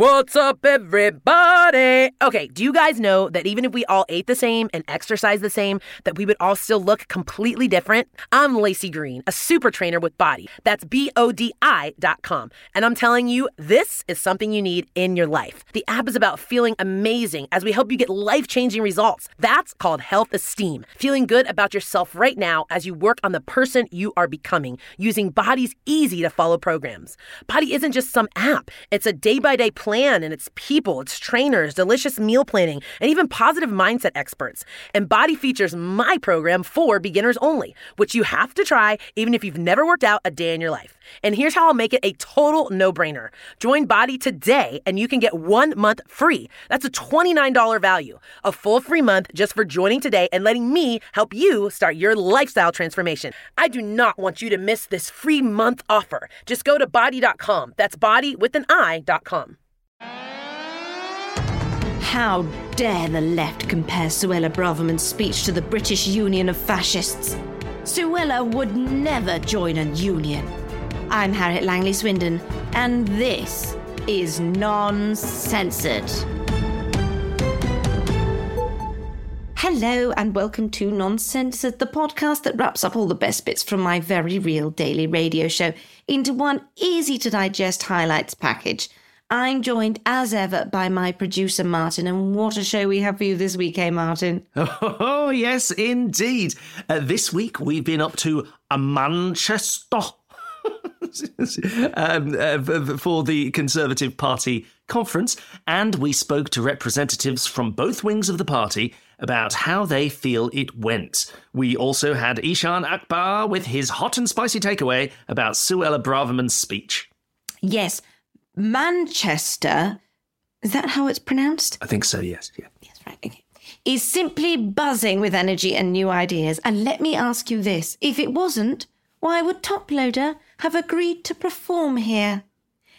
What's up, everybody? Okay, do you guys know that even if we all ate the same and exercised the same, that we would all still look completely different? I'm Lacey Green, a super trainer with Body. That's BODI.com. And I'm telling you, this is something you need in your life. The app is about feeling amazing as we help you get life-changing results. That's called health esteem. Feeling good about yourself right now as you work on the person you are becoming, using Body's easy-to-follow programs. Body isn't just some app. It's a day-by-day plan, and it's people, it's trainers, delicious meal planning, and even positive mindset experts. And Body features my program for beginners only, which you have to try even if you've never worked out a day in your life. And here's how I'll make it a total no-brainer. Join Body today and you can get 1 month free. That's a $29 value. A full free month just for joining today and letting me help you start your lifestyle transformation. I do not want you to miss this free month offer. Just go to body.com. That's body with an I.com. How dare the left compare Suella Braverman's speech to the British Union of Fascists? Suella would never join a union. I'm Harriet Langley-Swindon, and this is Non-Censored. Hello and welcome to Non-Censored, the podcast that wraps up all the best bits from my very real daily radio show into one easy-to-digest highlights package. I'm joined, as ever, by my producer, Martin, and what a show we have for you this week, eh, Martin? Oh, yes, indeed. This week we've been up to Manchester for the Conservative Party Conference, and we spoke to representatives from both wings of the party about how they feel it went. We also had Eshaan Akbar with his hot and spicy takeaway about Suella Braverman's speech. Yes, Manchester, is that how it's pronounced? I think so, yes. Yeah. Yes, right. Okay. Is simply buzzing with energy and new ideas. And let me ask you this. If it wasn't, why would Toploader have agreed to perform here?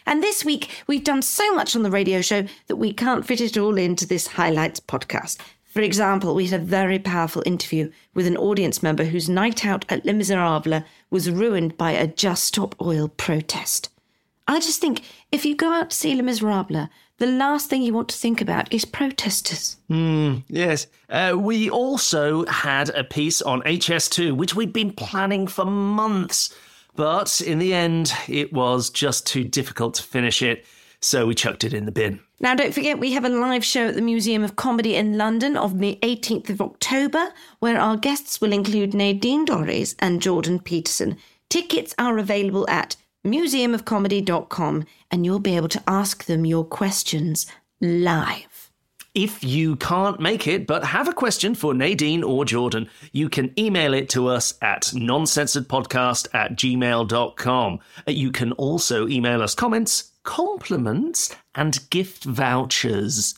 And this week, we've done so much on the radio show that we can't fit it all into this highlights podcast. For example, we had a very powerful interview with an audience member whose night out at Les Miserables was ruined by a Just Stop Oil protest. I just think if you go out to see Les Miserables, the last thing you want to think about is protesters. Yes. We also had a piece on HS2, which we'd been planning for months. But in the end, it was just too difficult to finish it. So we chucked it in the bin. Now, don't forget, we have a live show at the Museum of Comedy in London on the 18th of October, where our guests will include Nadine Dorries and Jordan Peterson. Tickets are available at museumofcomedy.com, and you'll be able to ask them your questions live. If you can't make it but have a question for Nadine or Jordan, you can email it to us at noncensoredpodcast@gmail.com. You can also email us comments, compliments, and gift vouchers.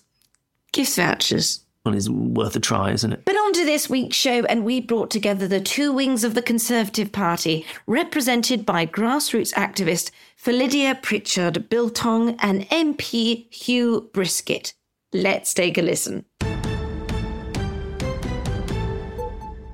Gift vouchers. Well, it's worth a try, isn't it? But on to this week's show, and we brought together the two wings of the Conservative Party, represented by grassroots activist Phyllida Pritchard-Biltong and MP Hugh Brisket. Let's take a listen.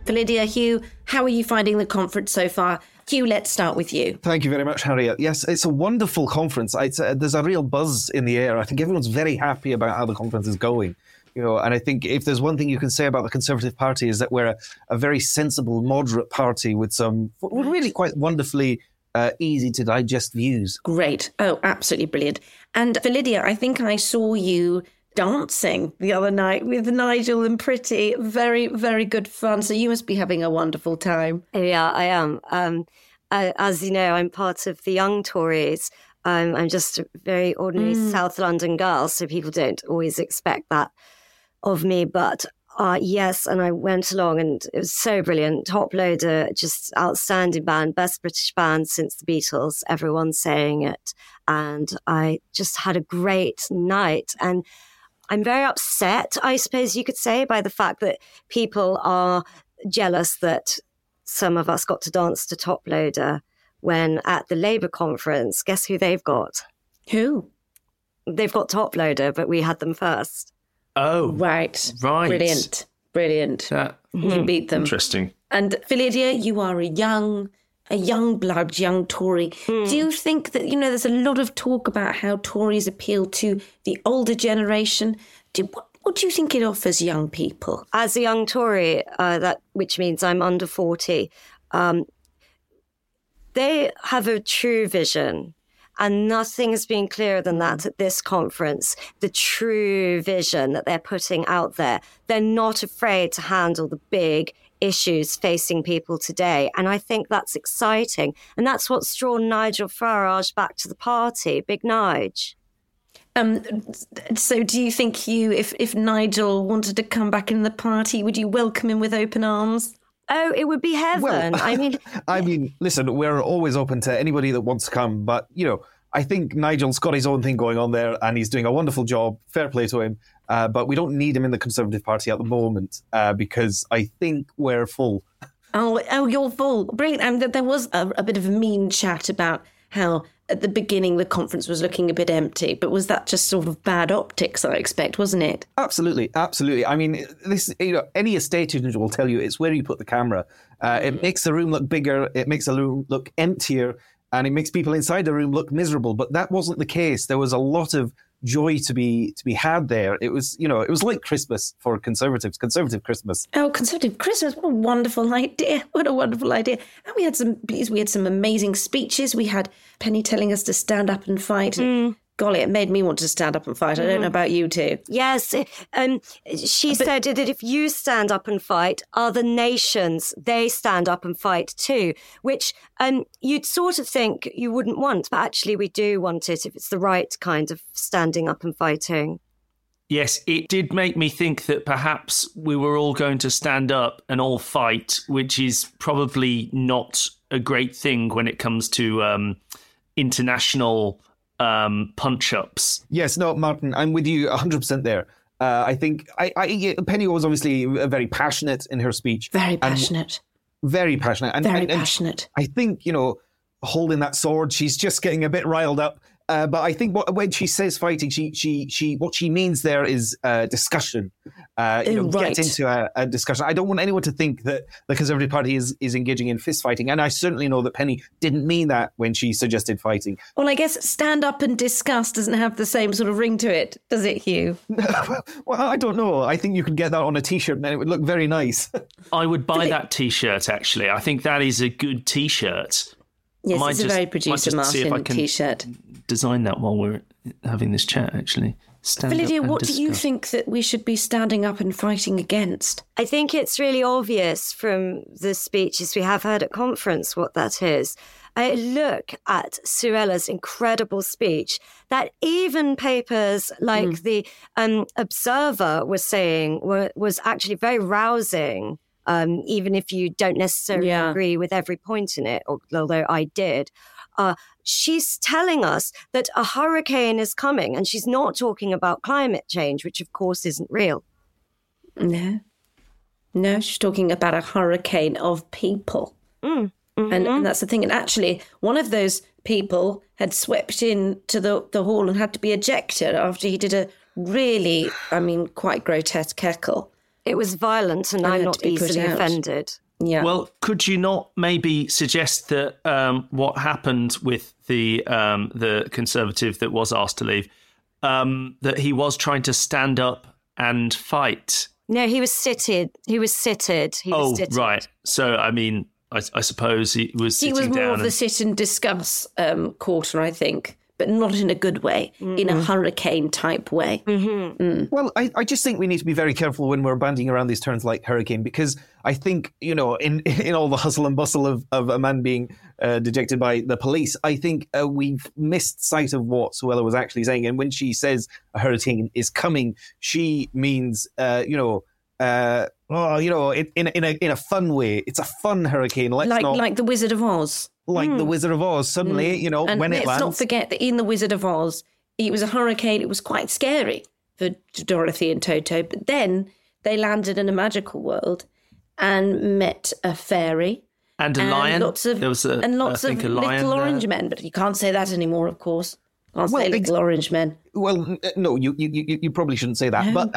Phyllida, Hugh, how are you finding the conference so far? Hugh, let's start with you. Thank you very much, Harriet. Yes, it's a wonderful conference. There's a real buzz in the air. I think everyone's very happy about how the conference is going. You know, and I think if there's one thing you can say about the Conservative Party is that we're a very sensible, moderate party with some really quite wonderfully easy-to-digest views. Great. Oh, absolutely brilliant. And Phyllida, I think I saw you dancing the other night with Nigel and Priti. Very, very good fun. So you must be having a wonderful time. Yeah, I am. As you know, I'm part of the Young Tories. I'm just a very ordinary South London girl, so people don't always expect that of me, but yes, and I went along and it was so brilliant. Toploader, just outstanding band, best British band since the Beatles, everyone saying it. And I just had a great night. And I'm very upset, I suppose you could say, by the fact that people are jealous that some of us got to dance to Toploader when at the Labour conference, guess who they've got? Who? They've got Toploader, but we had them first. Oh, right. Brilliant. You beat them. Interesting. And Phyllida, you are a young a young blood, young Tory. Do you think that, you know, there's a lot of talk about how Tories appeal to the older generation. What do you think it offers young people? As a young Tory, which means I'm under 40, they have a true vision. And nothing has been clearer than that at this conference, the true vision that they're putting out there. They're not afraid to handle the big issues facing people today. And I think that's exciting. And that's what's drawn Nigel Farage back to the party, Big Nige. So do you think if Nigel wanted to come back in the party, would you welcome him with open arms? Oh, it would be heaven. Well, I mean, listen, we're always open to anybody that wants to come. But, you know, I think Nigel's got his own thing going on there and he's doing a wonderful job. Fair play to him. But we don't need him in the Conservative Party at the moment because I think we're full. Oh, you're full. Brilliant. There was a bit of a mean chat about how at the beginning the conference was looking a bit empty, but was that just sort of bad optics, I expect, wasn't it? Absolutely. I mean, this, you know, any estate agent will tell you it's where you put the camera. It makes the room look bigger, it makes the room look emptier, and it makes people inside the room look miserable. But that wasn't the case. There was a lot of joy to be had there. It was, you know, it was like Christmas for Conservatives, Conservative Christmas. Oh, Conservative Christmas, what a wonderful idea. And we had some amazing speeches. We had Penny telling us to stand up and fight. Golly, it made me want to stand up and fight. I don't know about you two. Yes. She said that if you stand up and fight, other nations, they stand up and fight too, which you'd sort of think you wouldn't want, but actually we do want it if it's the right kind of standing up and fighting. Yes, it did make me think that perhaps we were all going to stand up and all fight, which is probably not a great thing when it comes to international... punch-ups. Yes, no, Martin, I'm with you 100% there. I think Penny was obviously very passionate in her speech. Very passionate. And I think, you know, holding that sword, she's just getting a bit riled up. But I think when she says fighting, she what she means there is discussion. Get into a discussion. I don't want anyone to think that the Conservative Party is engaging in fist fighting. And I certainly know that Penny didn't mean that when she suggested fighting. Well, I guess stand up and discuss doesn't have the same sort of ring to it, does it, Hugh? Well, I don't know. I think you could get that on a T-shirt and it would look very nice. I would buy that T-shirt, actually. I think that is a good T-shirt. Yes, it's a very producer Martin T-shirt. Design that while we're having this chat, actually. Phyllida, what do you think that we should be standing up and fighting against? I think it's really obvious from the speeches we have heard at conference what that is. I look at Suella's incredible speech that even papers like the Observer was saying was actually very rousing. Even if you don't necessarily agree with every point in it, although I did, she's telling us that a hurricane is coming and she's not talking about climate change, which of course isn't real. No, she's talking about a hurricane of people. And that's the thing. And actually, one of those people had swept in to the hall and had to be ejected after he did a really, quite grotesque heckle. It was violent and I'm not easily offended. Yeah. Well, could you not maybe suggest that what happened with the Conservative that was asked to leave, that he was trying to stand up and fight? No, he was seated. Right. So, I suppose he was sitting down. He was more of the sit and discuss quarter, I think. But not in a good way, in a hurricane-type way. Well, I just think we need to be very careful when we're bandying around these terms like hurricane, because I think, you know, in all the hustle and bustle of a man being dejected by the police, I think we've missed sight of what Suella was actually saying. And when she says a hurricane is coming, she means, in a fun way. It's a fun hurricane. Like the Wizard of Oz. The Wizard of Oz. Suddenly, when it lands. Let's not forget that in the Wizard of Oz, it was a hurricane. It was quite scary for Dorothy and Toto. But then they landed in a magical world and met a fairy. And a lion. There was a little orange men. But you can't say that anymore, of course. Orange men. Well, no, you probably shouldn't say that. No.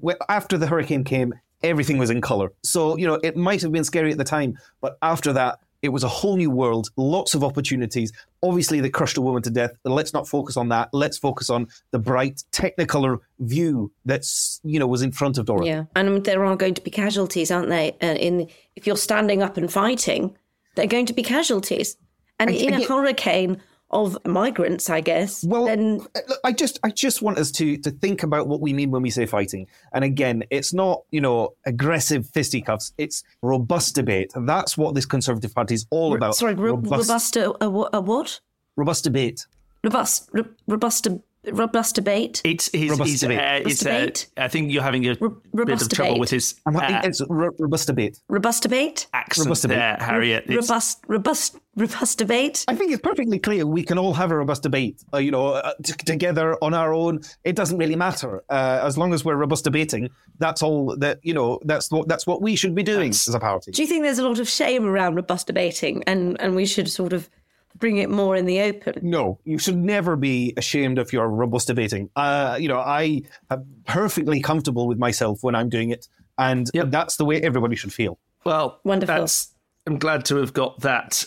But, after the hurricane came, everything was in colour. So, you know, it might have been scary at the time, but after that, It was a whole new world, lots of opportunities. Obviously, they crushed a woman to death. Let's not focus on that. Let's focus on the bright technicolor view that's, you know, was in front of Dorothy. Yeah, and there are going to be casualties, aren't they? If you're standing up and fighting, there are going to be casualties. And in a hurricane of migrants, I guess. Well, then... I just want us to think about what we mean when we say fighting. And again, it's not, you know, aggressive fisticuffs. It's robust debate. That's what this Conservative Party is all about. Robust what? Robust debate. Robust debate. It's debate. I think you're having a bit of trouble with his. It's robust debate. Robust debate. Accent robust debate. There, Harriet. Robust debate. I think it's perfectly clear we can all have a robust debate. Together on our own, it doesn't really matter. As long as we're robust debating, that's all that you know. That's what we should be doing as a party. Do you think there's a lot of shame around robust debating, and we should sort of bring it more in the open? No, you should never be ashamed of your robust debating. I am perfectly comfortable with myself when I'm doing it, and that's the way everybody should feel. Well, wonderful. I'm glad to have got that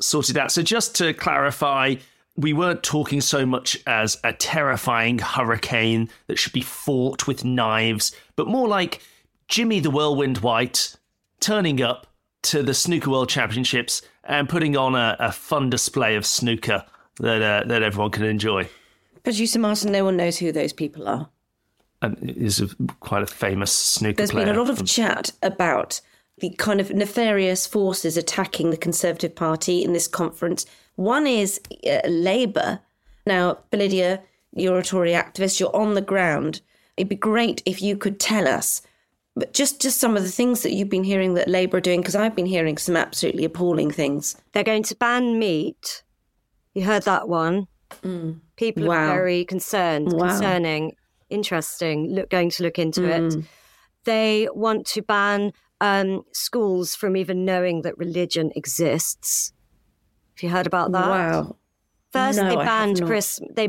sorted out. So just to clarify, we weren't talking so much as a terrifying hurricane that should be fought with knives, but more like Jimmy the Whirlwind White turning up to the Snooker World Championships and putting on a fun display of snooker that everyone can enjoy. Producer Martin, no one knows who those people are. He's quite a famous snooker player. There's been a lot of chat about the kind of nefarious forces attacking the Conservative Party in this conference. One is Labour. Now, Phyllida, you're a Tory activist. You're on the ground. It'd be great if you could tell us but just some of the things that you've been hearing that Labour are doing, because I've been hearing some absolutely appalling things. They're going to ban meat. You heard that one. Mm. People are very concerned, concerning, interesting, going to look into it. They want to ban schools from even knowing that religion exists. Have you heard about that? Wow. First, they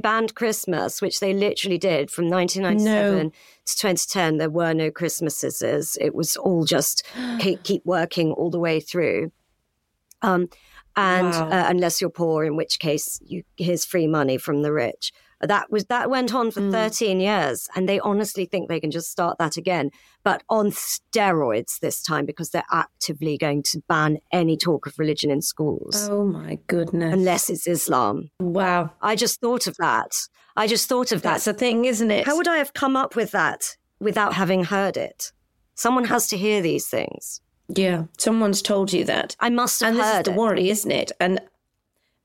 banned Christmas, which they literally did from 1997 to 2010. There were no Christmases. It was all just keep working all the way through. Unless you're poor, in which case here's free money from the rich. That went on for 13 years, and they honestly think they can just start that again, but on steroids this time, because they're actively going to ban any talk of religion in schools. Oh, my goodness. Unless it's Islam. Wow. I just thought of that. That's a thing, isn't it? How would I have come up with that without having heard it? Someone has to hear these things. Yeah, someone's told you that. I must have heard it. And this is the worry, isn't it? And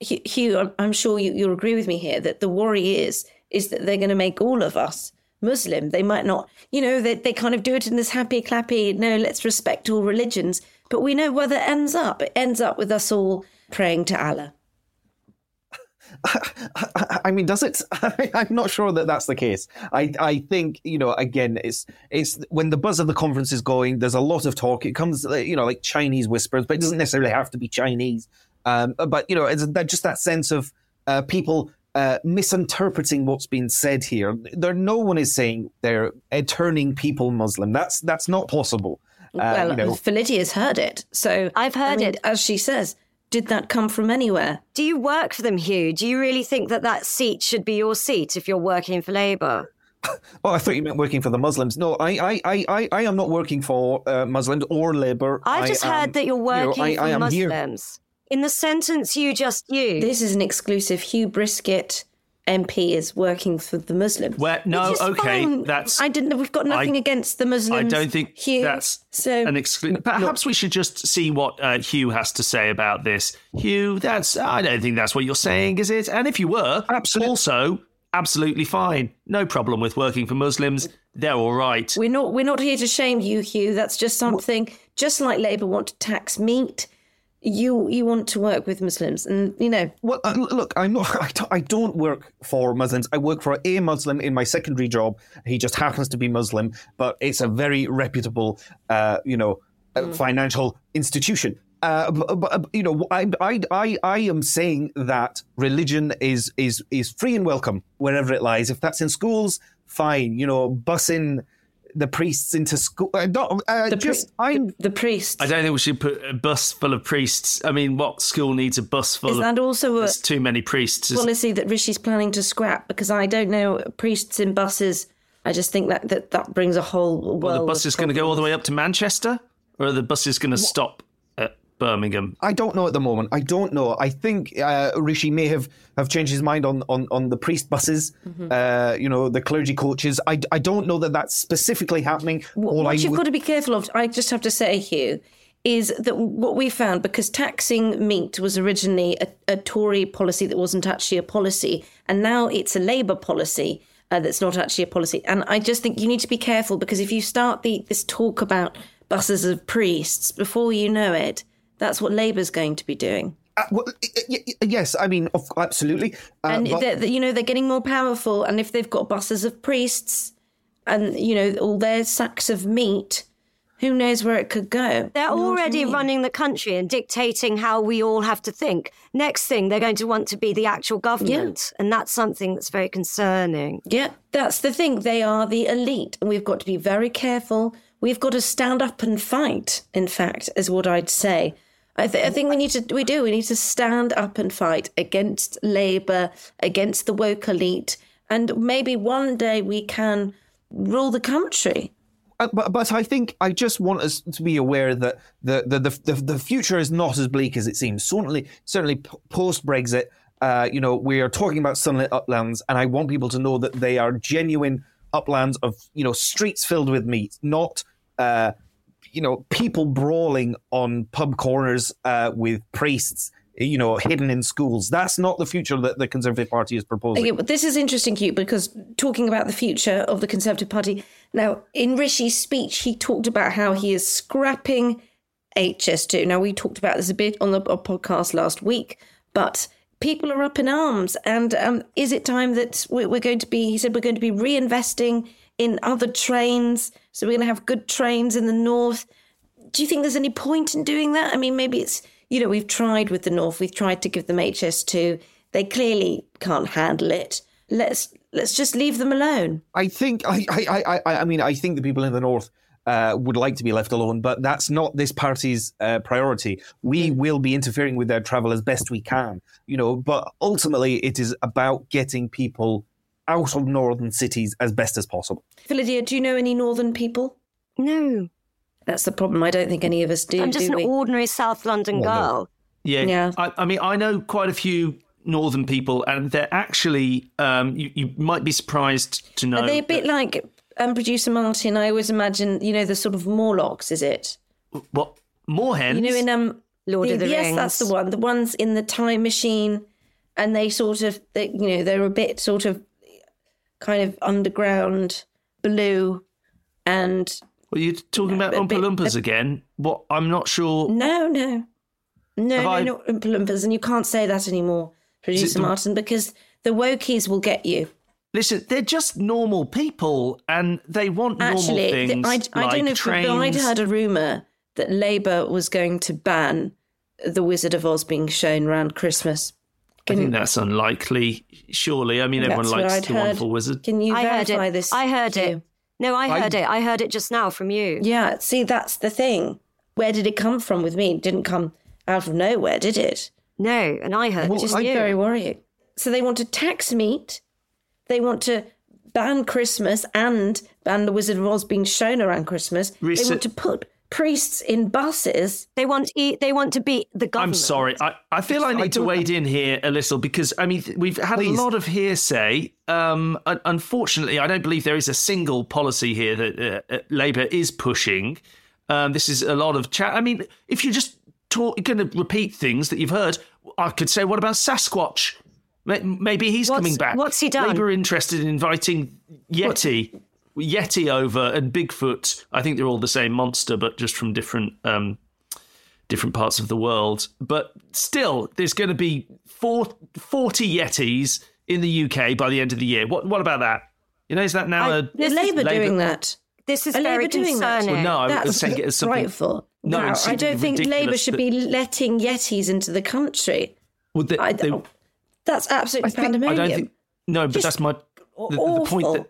Hugh, I'm sure you'll agree with me here that the worry is that they're going to make all of us Muslim. They might not, they kind of do it in this happy, clappy, no, let's respect all religions. But we know where that ends up. It ends up with us all praying to Allah. I mean, does it? I'm not sure that that's the case. I think, again, it's when the buzz of the conference is going, there's a lot of talk. It comes, like Chinese whispers, but it doesn't necessarily have to be Chinese. But, it's just that sense of people misinterpreting what's been said here. No one is saying they're turning people Muslim. That's not possible. Phylida's heard it. So I've heard it. As she says, did that come from anywhere? Do you work for them, Hugh? Do you really think that seat should be your seat if you're working for Labour? Oh, I thought you meant working for the Muslims. No, I am not working for Muslims or Labour. I've just heard that you're working for Muslims. Here. In the sentence you just used. This is an exclusive. Hugh Brisket, MP, is working for the Muslims. Fine. We've got nothing against the Muslims. I don't think Hugh, that's so, an exclusive. Perhaps we should just see what Hugh has to say about this. Hugh, I don't think that's what you're saying, is it? And if you were, absolutely fine. No problem with working for Muslims. They're all right. We're not here to shame you, Hugh. That's just something. Just like Labour want to tax meat. You want to work with Muslims, and Well, look, I'm not. I don't work for Muslims. I work for a Muslim in my secondary job. He just happens to be Muslim, but it's a very reputable, financial institution. I am saying that religion is free and welcome wherever it lies. If that's in schools, fine. Busing the priests into school. The priests. I don't think we should put a bus full of priests. I mean, what school needs a bus full of... Is that also a... There's too many priests. ...policy that Rishi's planning to scrap? Because I don't know, priests in buses, I just think that brings a whole world... Well, the bus is going to go all the way up to Manchester? Or are the buses going to stop at Birmingham? I don't know at the moment. I don't know. I think Rishi may have changed his mind on the priest buses, the clergy coaches. I don't know that that's specifically happening. What you've got to be careful of, I just have to say, Hugh, is that what we found, because taxing meat was originally a Tory policy that wasn't actually a policy, and now it's a Labour policy that's not actually a policy. And I just think you need to be careful, because if you start this talk about buses of priests, before you know it, that's what Labour's going to be doing. Yes, I mean, absolutely. And they're getting more powerful, and if they've got buses of priests and, all their sacks of meat, who knows where it could go? They're already running the country and dictating how we all have to think. Next thing, they're going to want to be the actual government, and that's something that's very concerning. Yeah, that's the thing. They are the elite, and we've got to be very careful. We've got to stand up and fight, in fact, is what I'd say. I think we need to stand up and fight against Labour, against the woke elite, and maybe one day we can rule the country. But I think I just want us to be aware that the future is not as bleak as it seems. Certainly post-Brexit, we are talking about sunlit uplands, and I want people to know that they are genuine uplands of, streets filled with meat, not... people brawling on pub corners with priests, hidden in schools. That's not the future that the Conservative Party is proposing. Okay, but this is interesting, Hugh, because talking about the future of the Conservative Party, now, in Rishi's speech, he talked about how he is scrapping HS2. Now, we talked about this a bit on our podcast last week, but people are up in arms. And is it time that he said we're going to be reinvesting in other trains, so we're going to have good trains in the north. Do you think there's any point in doing that? I mean, maybe it's, we've tried with the north, we've tried to give them HS2. They clearly can't handle it. Let's just leave them alone. I think, I think the people in the north would like to be left alone, but that's not this party's priority. We will be interfering with their travel as best we can, but ultimately it is about getting people out of northern cities as best as possible. Phyllida, do you know any northern people? No. That's the problem. I don't think any of us do. I'm just an ordinary South London girl. Yeah. I know quite a few northern people, and they're actually, you might be surprised to know. Are they a bit like producer Martin? I always imagine, the sort of Morlocks, is it? What? Moorhens? In Lord of the Rings. Yes, that's the one. The ones in the time machine, and they sort of, they're a bit sort of, kind of underground, blue, and... Well, you're talking about Oompa Loompas again. What? I'm not sure... No, not Oompa Loompas, and you can't say that anymore, producer Martin, because the wokies will get you. Listen, they're just normal people, and they want normal things. I don't know, but I'd heard a rumour that Labour was going to ban The Wizard of Oz being shown around Christmas. I think that's unlikely, surely. I mean, everyone likes The Wonderful Wizard. Can you verify this? I heard it. No, I heard it. I heard it just now from you. Yeah, see, that's the thing. Where did it come from with me? It didn't come out of nowhere, did it? No, and I heard it just you. Very worrying. So they want to tax meat. They want to ban Christmas and ban The Wizard of Oz being shown around Christmas. They want to put... priests in buses. They want to be the government. I'm sorry. I feel I need to wade in here a little, because, I mean, we've had a lot of hearsay. Unfortunately, I don't believe there is a single policy here that Labour is pushing. This is a lot of chat. I mean, if you're just going to repeat things that you've heard, I could say, what about Sasquatch? Maybe he's coming back. What's he done? Labour interested in inviting Yeti. Yeti over and Bigfoot. I think they're all the same monster, but just from different parts of the world. But still, there's going to be 40 Yetis in the UK by the end of the year. What about that? Is that now is Labour doing that? This is very concerning. Well, no, I was saying it's rightful. No, I don't think Labour should be letting Yetis into the country. Well, that's absolutely pandemonium. No, but that's my point that...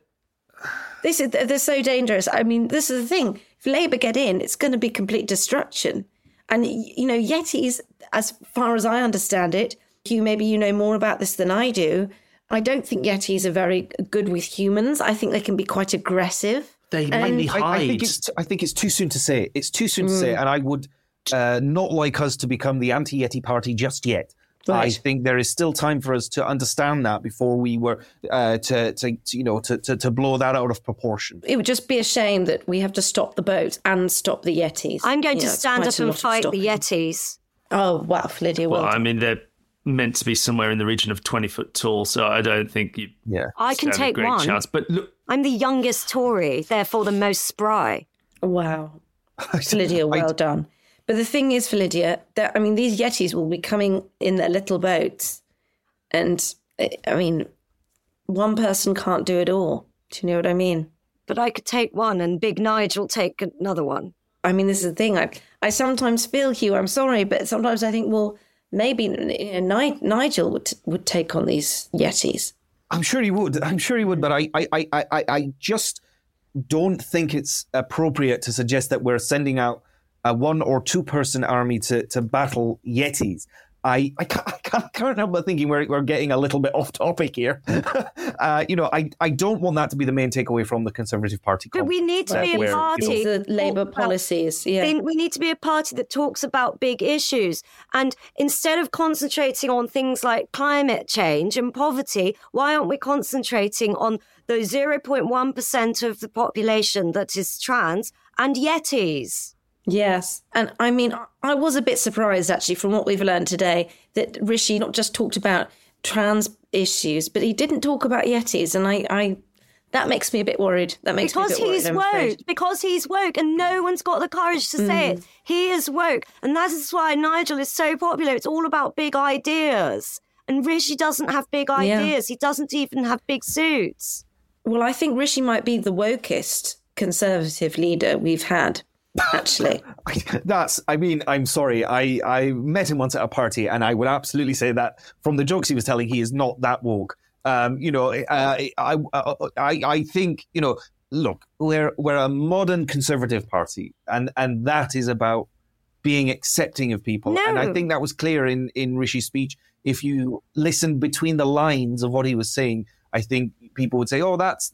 This is, they're so dangerous. I mean, this is the thing. If Labour get in, it's going to be complete destruction. And, you know, Yetis, as far as I understand it, Hugh, maybe you know more about this than I do. I don't think Yetis are very good with humans. I think they can be quite aggressive. They mainly hide. I think it's too soon to say. It's too soon to say. And I would not like us to become the anti-Yeti party just yet. Right. I think there is still time for us to understand that before we were to blow that out of proportion. It would just be a shame that we have to stop the boat and stop the Yetis. I'm going to stand up and fight the Yetis. Oh wow, Lydia! Well, I mean they're meant to be somewhere in the region of 20 foot tall, so I don't think you. Yeah, I can take one. Chance, but look, I'm the youngest Tory, therefore the most spry. Wow, Lydia, well done. But the thing is, Phyllida, that, I mean, these Yetis will be coming in their little boats. And, I mean, one person can't do it all. Do you know what I mean? But I could take one and Big Nigel take another one. I mean, this is the thing. I sometimes feel, Hugh, I'm sorry, but sometimes I think, well, maybe Nigel would take on these Yetis. I'm sure he would. But I just don't think it's appropriate to suggest that we're sending out a one or two person army to battle Yetis. I can't help but thinking we're getting a little bit off topic here. I don't want that to be the main takeaway from the Conservative Party. But we need to be a party. You know, the Labour policies. Yeah. We need to be a party that talks about big issues. And instead of concentrating on things like climate change and poverty, why aren't we concentrating on those 0.1% of the population that is trans and Yetis? Yes. And I mean, I was a bit surprised, actually, from what we've learned today, that Rishi not just talked about trans issues, but he didn't talk about Yetis. And I that makes me a bit worried. That makes me a bit worried. Because he's woke and no one's got the courage to say it. He is woke. And that is why Nigel is so popular. It's all about big ideas. And Rishi doesn't have big ideas. Yeah. He doesn't even have big suits. Well, I think Rishi might be the wokest Conservative leader we've had. Actually, I'm sorry. I met him once at a party, and I would absolutely say that from the jokes he was telling, he is not that woke. I think, you know, look, we're a modern Conservative Party, and that is about being accepting of people. No. And I think that was clear in Rishi's speech. If you listen between the lines of what he was saying, I think people would say, oh, that's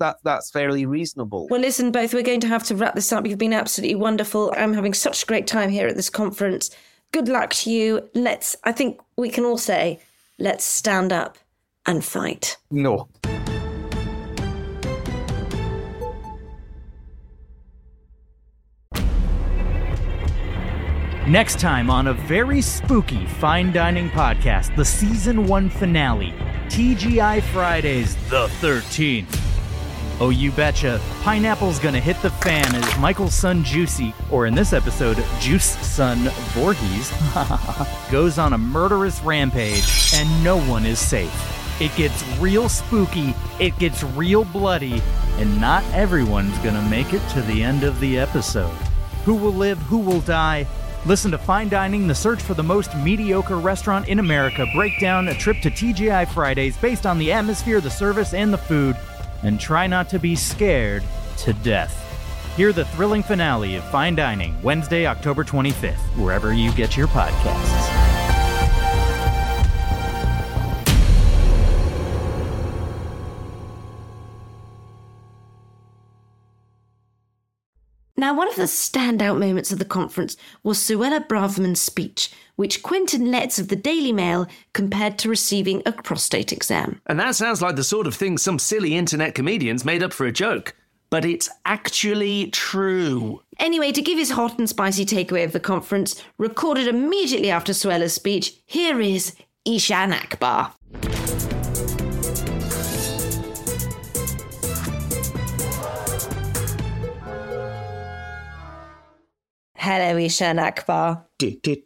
fairly reasonable. Well, listen, both, we're going to have to wrap this up. You've been absolutely wonderful. I'm having such a great time here at this conference. Good luck to you. I think we can all say, let's stand up and fight. No. Next time on a very spooky Fine Dining podcast, the season 1 finale, TGI Fridays the 13th. Oh, you betcha, pineapple's gonna hit the fan as Michael's son Juicy, or in this episode, Juice Son Voorhees, goes on a murderous rampage, and no one is safe. It gets real spooky, it gets real bloody, and not everyone's gonna make it to the end of the episode. Who will live, who will die? Listen to Fine Dining, the search for the most mediocre restaurant in America, break down a trip to TGI Fridays based on the atmosphere, the service, and the food, and try not to be scared to death. Hear the thrilling finale of Fine Dining, Wednesday, October 25th, wherever you get your podcasts. Now, one of the standout moments of the conference was Suella Braverman's speech, which Quentin Letts of the Daily Mail compared to receiving a prostate exam. And that sounds like the sort of thing some silly internet comedians made up for a joke. But it's actually true. Anyway, to give his hot and spicy takeaway of the conference, recorded immediately after Suella's speech, here is Eshaan Akbar. Hello, Eshaan Akbar. What's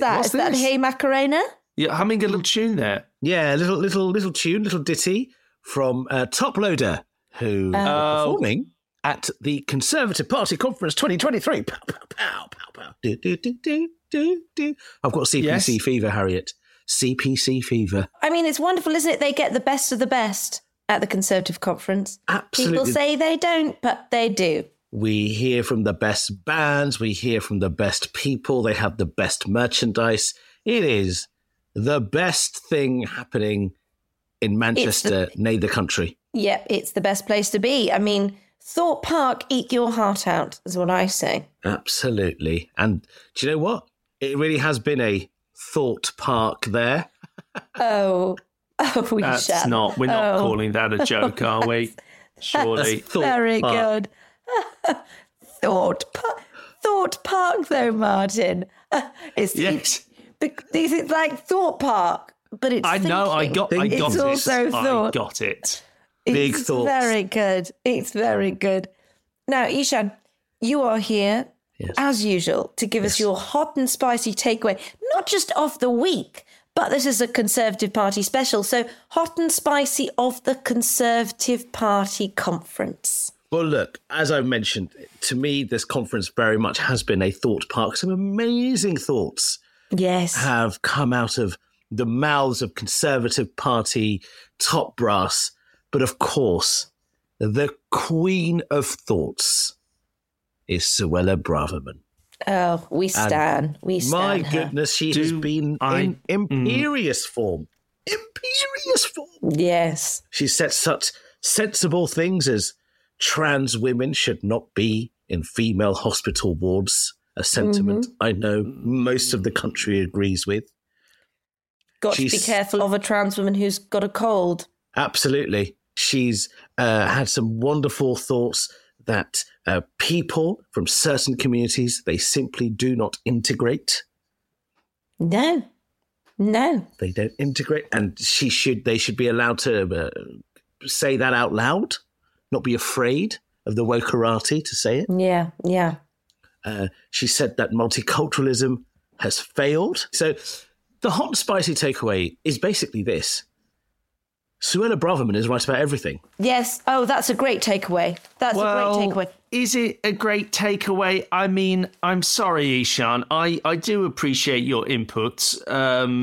that? Is that Hey Macarena? Yeah, humming a little tune there. Yeah, little tune, little ditty from Toploader, who are performing at the Conservative Party Conference 2023. Pow, pow, pow, pow, pow. do, do. I've got CPC fever, Harriet. CPC fever. I mean, it's wonderful, isn't it? They get the best of the best at the Conservative Conference. Absolutely. People say they don't, but they do. We hear from the best bands. We hear from the best people. They have the best merchandise. It is the best thing happening in Manchester, nay the country. Yep, it's the best place to be. I mean, Thorpe Park, eat your heart out, is what I say. Absolutely. And do you know what? It really has been a Thorpe Park there. We're not calling that a joke, are we? Surely. Very good. Thorpe Park, though, Martin. It's like Thorpe Park, but it's. I got it. Big thoughts. Very good. It's very good. Now, Eshaan, you are here as usual to give us your hot and spicy takeaway, not just of the week, but this is a Conservative Party special. So, hot and spicy of the Conservative Party Conference. Well, look, as I mentioned, to me, this conference very much has been a thought park. Some amazing thoughts have come out of the mouths of Conservative Party top brass. But of course, the queen of thoughts is Suella Braverman. Oh, we stan her. My goodness, she has been in imperious form. Imperious form. Yes. She said such sensible things as trans women should not be in female hospital wards, a sentiment I know most of the country agrees with. She's to be careful of a trans woman who's got a cold. Absolutely. She's had some wonderful thoughts that people from certain communities, they simply do not integrate. No. They don't integrate. And they should be allowed to say that out loud. Not be afraid of the wokerati to say it. Yeah. She said that multiculturalism has failed. So the hot and spicy takeaway is basically this. Suella Braverman is right about everything. Yes. Oh, that's a great takeaway. That's a great takeaway. Is it a great takeaway? I mean, I'm sorry, Eshaan. I do appreciate your inputs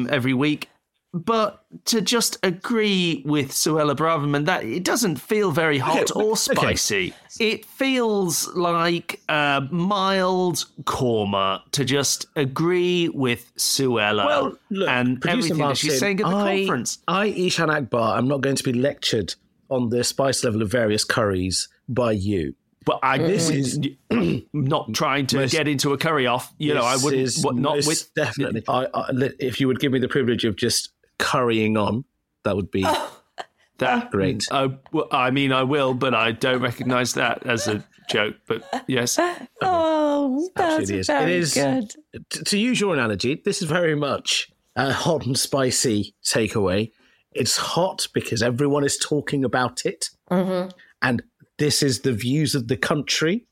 every week. But to just agree with Suella Braverman, that it doesn't feel very hot or spicy. Okay. It feels like a mild korma to just agree with Suella and everything Martin, that she's saying at the conference. I, Eshaan Akbar, I'm not going to be lectured on the spice level of various curries by you. But this is not trying to get into a curry off. You know, I wouldn't. Definitely. If you would give me the privilege of just currying on, that would be that great. I mean, I will, but I don't recognise that as a joke. But yes, that's good. To use your analogy, this is very much a hot and spicy takeaway. It's hot because everyone is talking about it, and this is the views of the country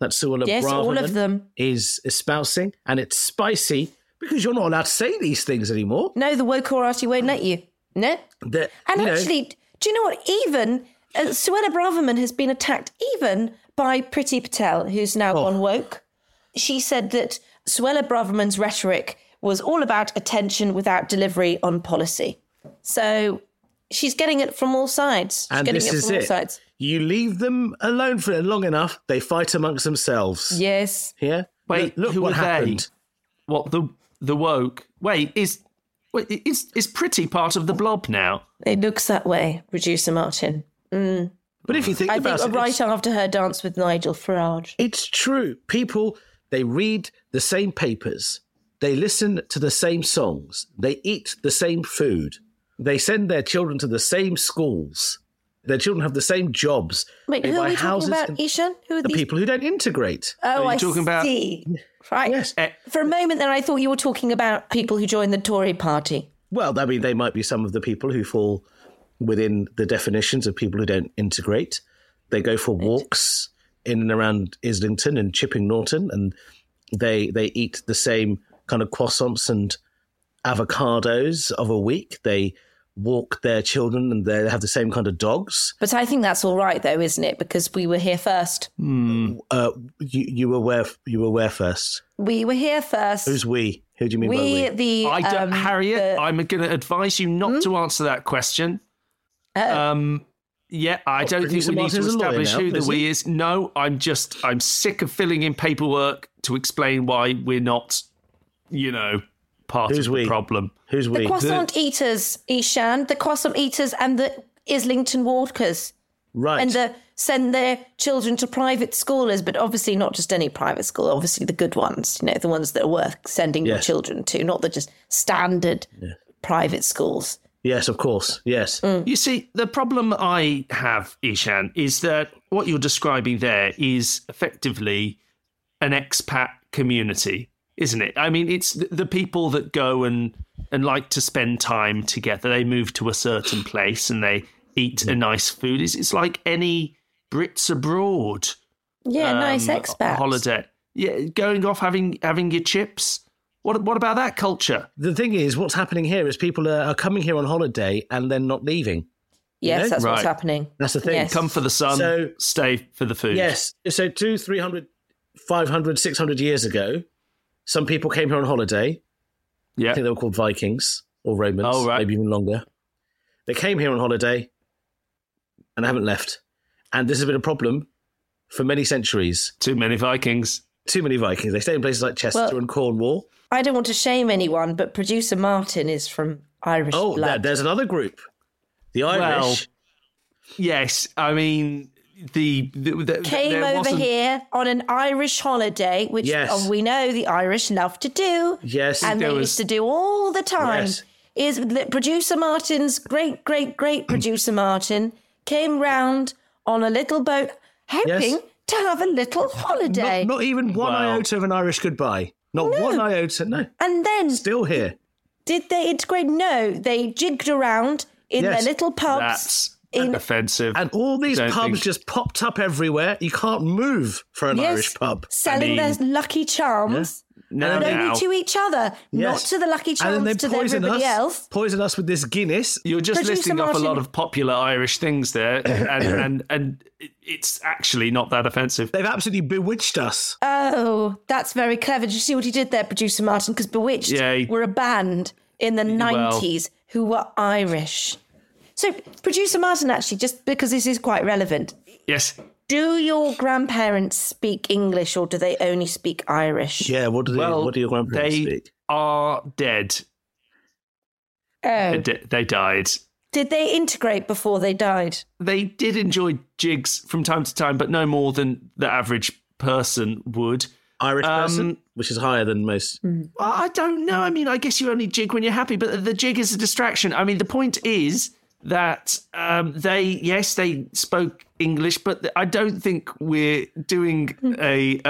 that Suella Braverman is espousing, and it's spicy. Because you're not allowed to say these things anymore. No, the wokerati won't let you. No. Do you know what? Even Suella Braverman has been attacked even by Priti Patel, who's now gone woke. She said that Suella Braverman's rhetoric was all about attention without delivery on policy. So she's getting it from all sides. She's getting it from all sides. You leave them alone for long enough, they fight amongst themselves. Yes. Yeah? Wait, look what happened. They? What, the woke? Wait, is Priti part of the blob now? It looks that way, producer Martin. Mm. But if you think about it... I think right after her dance with Nigel Farage. It's true. People, they read the same papers. They listen to the same songs. They eat the same food. They send their children to the same schools. Their children have the same jobs. Wait, who are we talking about, Eshaan? Who are the people who don't integrate? Oh, I see. Right. Yes. For a moment then I thought you were talking about people who join the Tory party. Well, I mean, they might be some of the people who fall within the definitions of people who don't integrate. They go for walks in and around Islington and Chipping Norton, and they eat the same kind of croissants and avocados of a week. They walk their children and they have the same kind of dogs. But I think that's all right, though, isn't it? Because we were here first. You were where first? We were here first. Who's we? Who do you mean by we? Harriet, I'm going to advise you not to answer that question. Yeah, I don't think we need to establish who the we is. No, I'm sick of filling in paperwork to explain why we're not, you know, part of the problem. Who's we? The croissant eaters, Eshaan, the croissant eaters and the Islington walkers. Right. And send their children to private schoolers, but obviously not just any private school, obviously the good ones, you know, the ones that are worth sending your children to, not the just standard private schools. Yes, of course. Yes. Mm. You see, the problem I have, Eshaan, is that what you're describing there is effectively an expat community, isn't it? I mean, it's the people that go and like to spend time together. They move to a certain place and they eat a nice food. It's like any Brits abroad. Yeah, nice expat holiday. Yeah, going off having your chips. What about that culture? The thing is, what's happening here is people are coming here on holiday and then not leaving. Yes, that's what's happening. That's the thing. Yes. Come for the sun, stay for the food. Yes. So 200, 300, 500, 600 years ago, some people came here on holiday. Yeah. I think they were called Vikings or Romans, maybe even longer. They came here on holiday and haven't left. And this has been a problem for many centuries. Too many Vikings. They stay in places like Chester and Cornwall. I don't want to shame anyone, but producer Martin is from Irish blood. There's another group, the Irish. Well, yes, I mean the came over here on an Irish holiday, which we know the Irish love to do. Yes, and they used to do all the time. Yes. Is producer Martin's great producer Martin came round on a little boat, hoping to have a little holiday. Not even one iota of an Irish goodbye. One iota, no. And then... still here. Did they integrate? No, they jigged around in their little pubs. That's offensive. And all these pubs just popped up everywhere. You can't move for an Irish pub. Selling their Lucky Charms. Yeah. Only to each other, not to the Lucky Charms, to everybody else. Poison us with this Guinness. You're just listing off a lot of popular Irish things there, and it's actually not that offensive. They've absolutely bewitched us. Oh, that's very clever. Did you see what he did there, producer Martin? Because Bewitched were a band in the 90s who were Irish. So, producer Martin, actually, just because this is quite relevant. Yes. Do your grandparents speak English or do they only speak Irish? Yeah, what do your grandparents speak? They are dead. Oh. They died. Did they integrate before they died? They did enjoy jigs from time to time, but no more than the average person would. Irish person, which is higher than most. I don't know. I mean, I guess you only jig when you're happy, but the jig is a distraction. I mean, the point is... that they spoke English, but I don't think we're doing a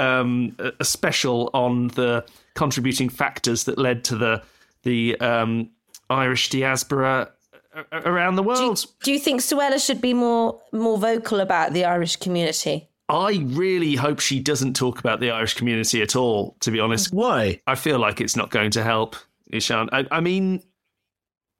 special on the contributing factors that led to the Irish diaspora around the world. Do you think Suella should be more vocal about the Irish community? I really hope she doesn't talk about the Irish community at all, to be honest. Why? I feel like it's not going to help, Eshaan. I mean...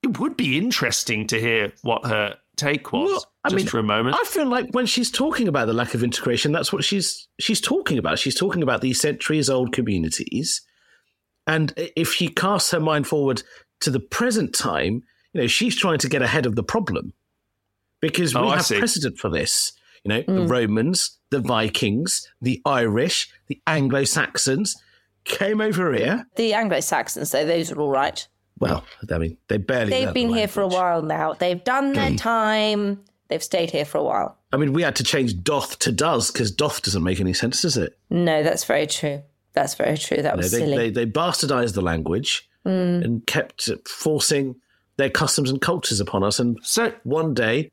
it would be interesting to hear what her take was, for a moment. I feel like when she's talking about the lack of integration, that's what she's talking about. She's talking about these centuries-old communities. And if she casts her mind forward to the present time, you know, she's trying to get ahead of the problem because we have precedent for this. You know, the Romans, the Vikings, the Irish, the Anglo-Saxons came over here. The Anglo-Saxons, though, those are all right. Well, I mean, they've been here for a while now. They've done their time. They've stayed here for a while. I mean, we had to change doth to does because doth doesn't make any sense, does it? No, that's very true. That was silly. They bastardised the language and kept forcing their customs and cultures upon us. And so one day,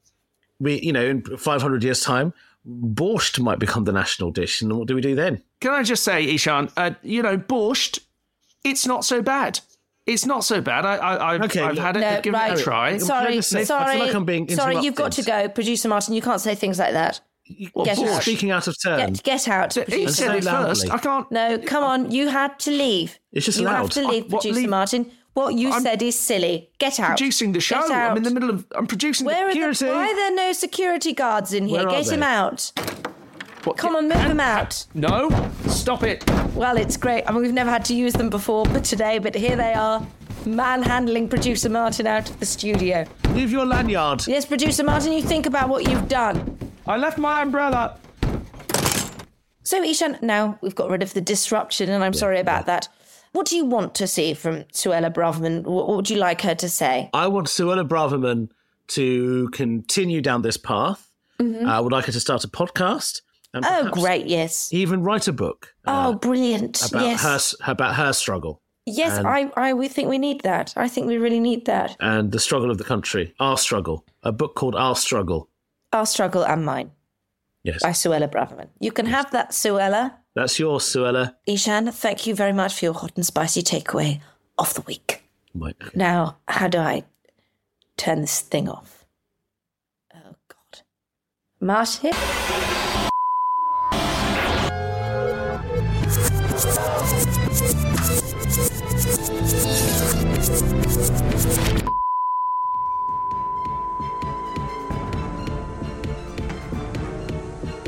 in 500 years' time, borscht might become the national dish. And what do we do then? Can I just say, Eshaan, borscht, it's not so bad. It's not so bad. I've had it. No, give it a try. Sorry. I feel like I'm being interrupted. Sorry, you've got to go. Producer Martin, you can't say things like that. You're speaking out of turn. Get out. He said it first. I can't. No, come on. You had to leave. It's just loud. You have to leave, producer Martin. What you said is silly. Get out. Producing the show. I'm in the middle of... I'm producing security. Why are there no security guards in here? Get him out. What? Come on, move them out. No, stop it. Well, it's great. I mean, we've never had to use them before but today, but here they are, manhandling producer Martin out of the studio. Leave your lanyard. Yes, producer Martin, you think about what you've done. I left my umbrella. So, Eshaan, now we've got rid of the disruption, and I'm sorry about that. What do you want to see from Suella Braverman? What would you like her to say? I want Suella Braverman to continue down this path. Mm-hmm. I would like her to start a podcast. And great, yes. Even write a book. Brilliant, about her struggle. Yes, and we think we need that. I think we really need that. And the struggle of the country. Our Struggle. A book called Our Struggle. Our Struggle and Mine. Yes. By Suella Braverman. You can have that, Suella. That's yours, Suella. Eshaan, thank you very much for your hot and spicy takeaway of the week. Right. Now, how do I turn this thing off? Oh, God. Martin?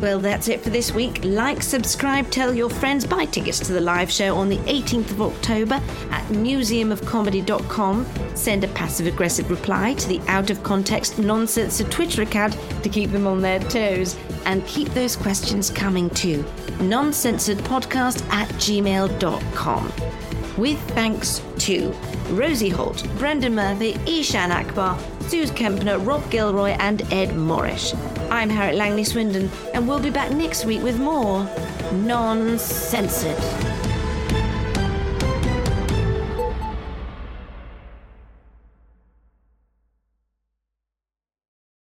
Well, that's it for this week. Like, subscribe, tell your friends, buy tickets to the live show on the 18th of October at museumofcomedy.com. Send a passive-aggressive reply to the out-of-context non-censored Twitter account to keep them on their toes. And keep those questions coming too. noncensoredpodcast@gmail.com. With thanks to Rosie Holt, Brendan Murphy, Eshaan Akbar, Suze Kempner, Rob Gilroy and Ed Morrish. I'm Harriet Langley-Swindon and we'll be back next week with more Non-Censored.